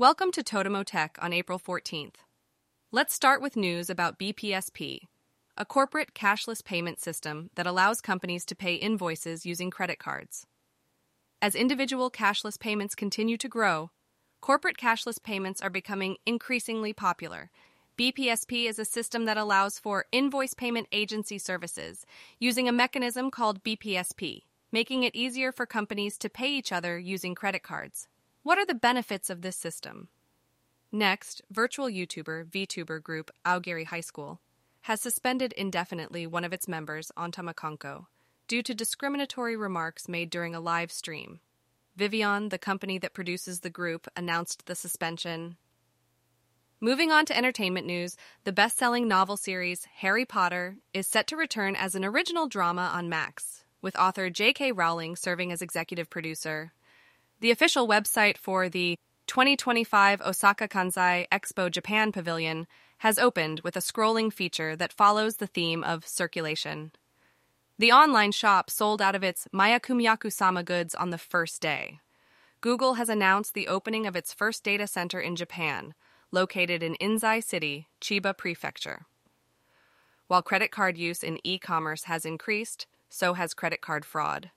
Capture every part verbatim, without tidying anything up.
Welcome to Totomo Tech on April fourteenth. Let's start with news about B P S P, a corporate cashless payment system that allows companies to pay invoices using credit cards. As individual cashless payments continue to grow, corporate cashless payments are becoming increasingly popular. B P S P is a system that allows for invoice payment agency services using a mechanism called B P S P, making it easier for companies to pay each other using credit cards. What are the benefits of this system? Next, virtual YouTuber VTuber group Aogiri High School has suspended indefinitely one of its members, Antamakonko, due to discriminatory remarks made during a live stream. Vivian, the company that produces the group, announced the suspension. Moving on to entertainment news, the best-selling novel series Harry Potter is set to return as an original drama on Max, with author J K Rowling serving as executive producer. The official website for the twenty twenty-five Osaka Kansai Expo Japan Pavilion has opened with a scrolling feature that follows the theme of circulation. The online shop sold out of its Myaku-Myaku-sama goods on the first day. Google has announced the opening of its first data center in Japan, located in Inzai City, Chiba Prefecture. While credit card use in e-commerce has increased, so has credit card fraud.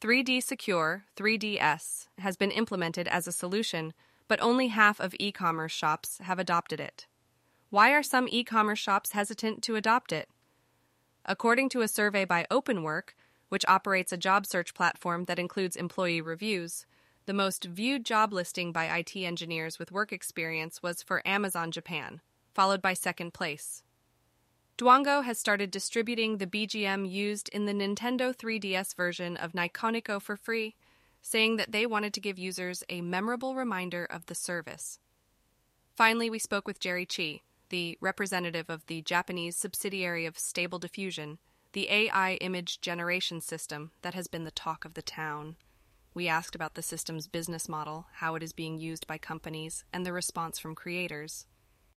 three D Secure, three D S, has been implemented as a solution, but only half of e-commerce shops have adopted it. Why are some e-commerce shops hesitant to adopt it? According to a survey by OpenWork, which operates a job search platform that includes employee reviews, the most viewed job listing by I T engineers with work experience was for Amazon Japan, followed by second place. Duango has started distributing the B G M used in the Nintendo three D S version of Niconico for free, saying that they wanted to give users a memorable reminder of the service. Finally, we spoke with Jerry Chi, the representative of the Japanese subsidiary of Stable Diffusion, the A I image generation system that has been the talk of the town. We asked about the system's business model, how it is being used by companies, and the response from creators.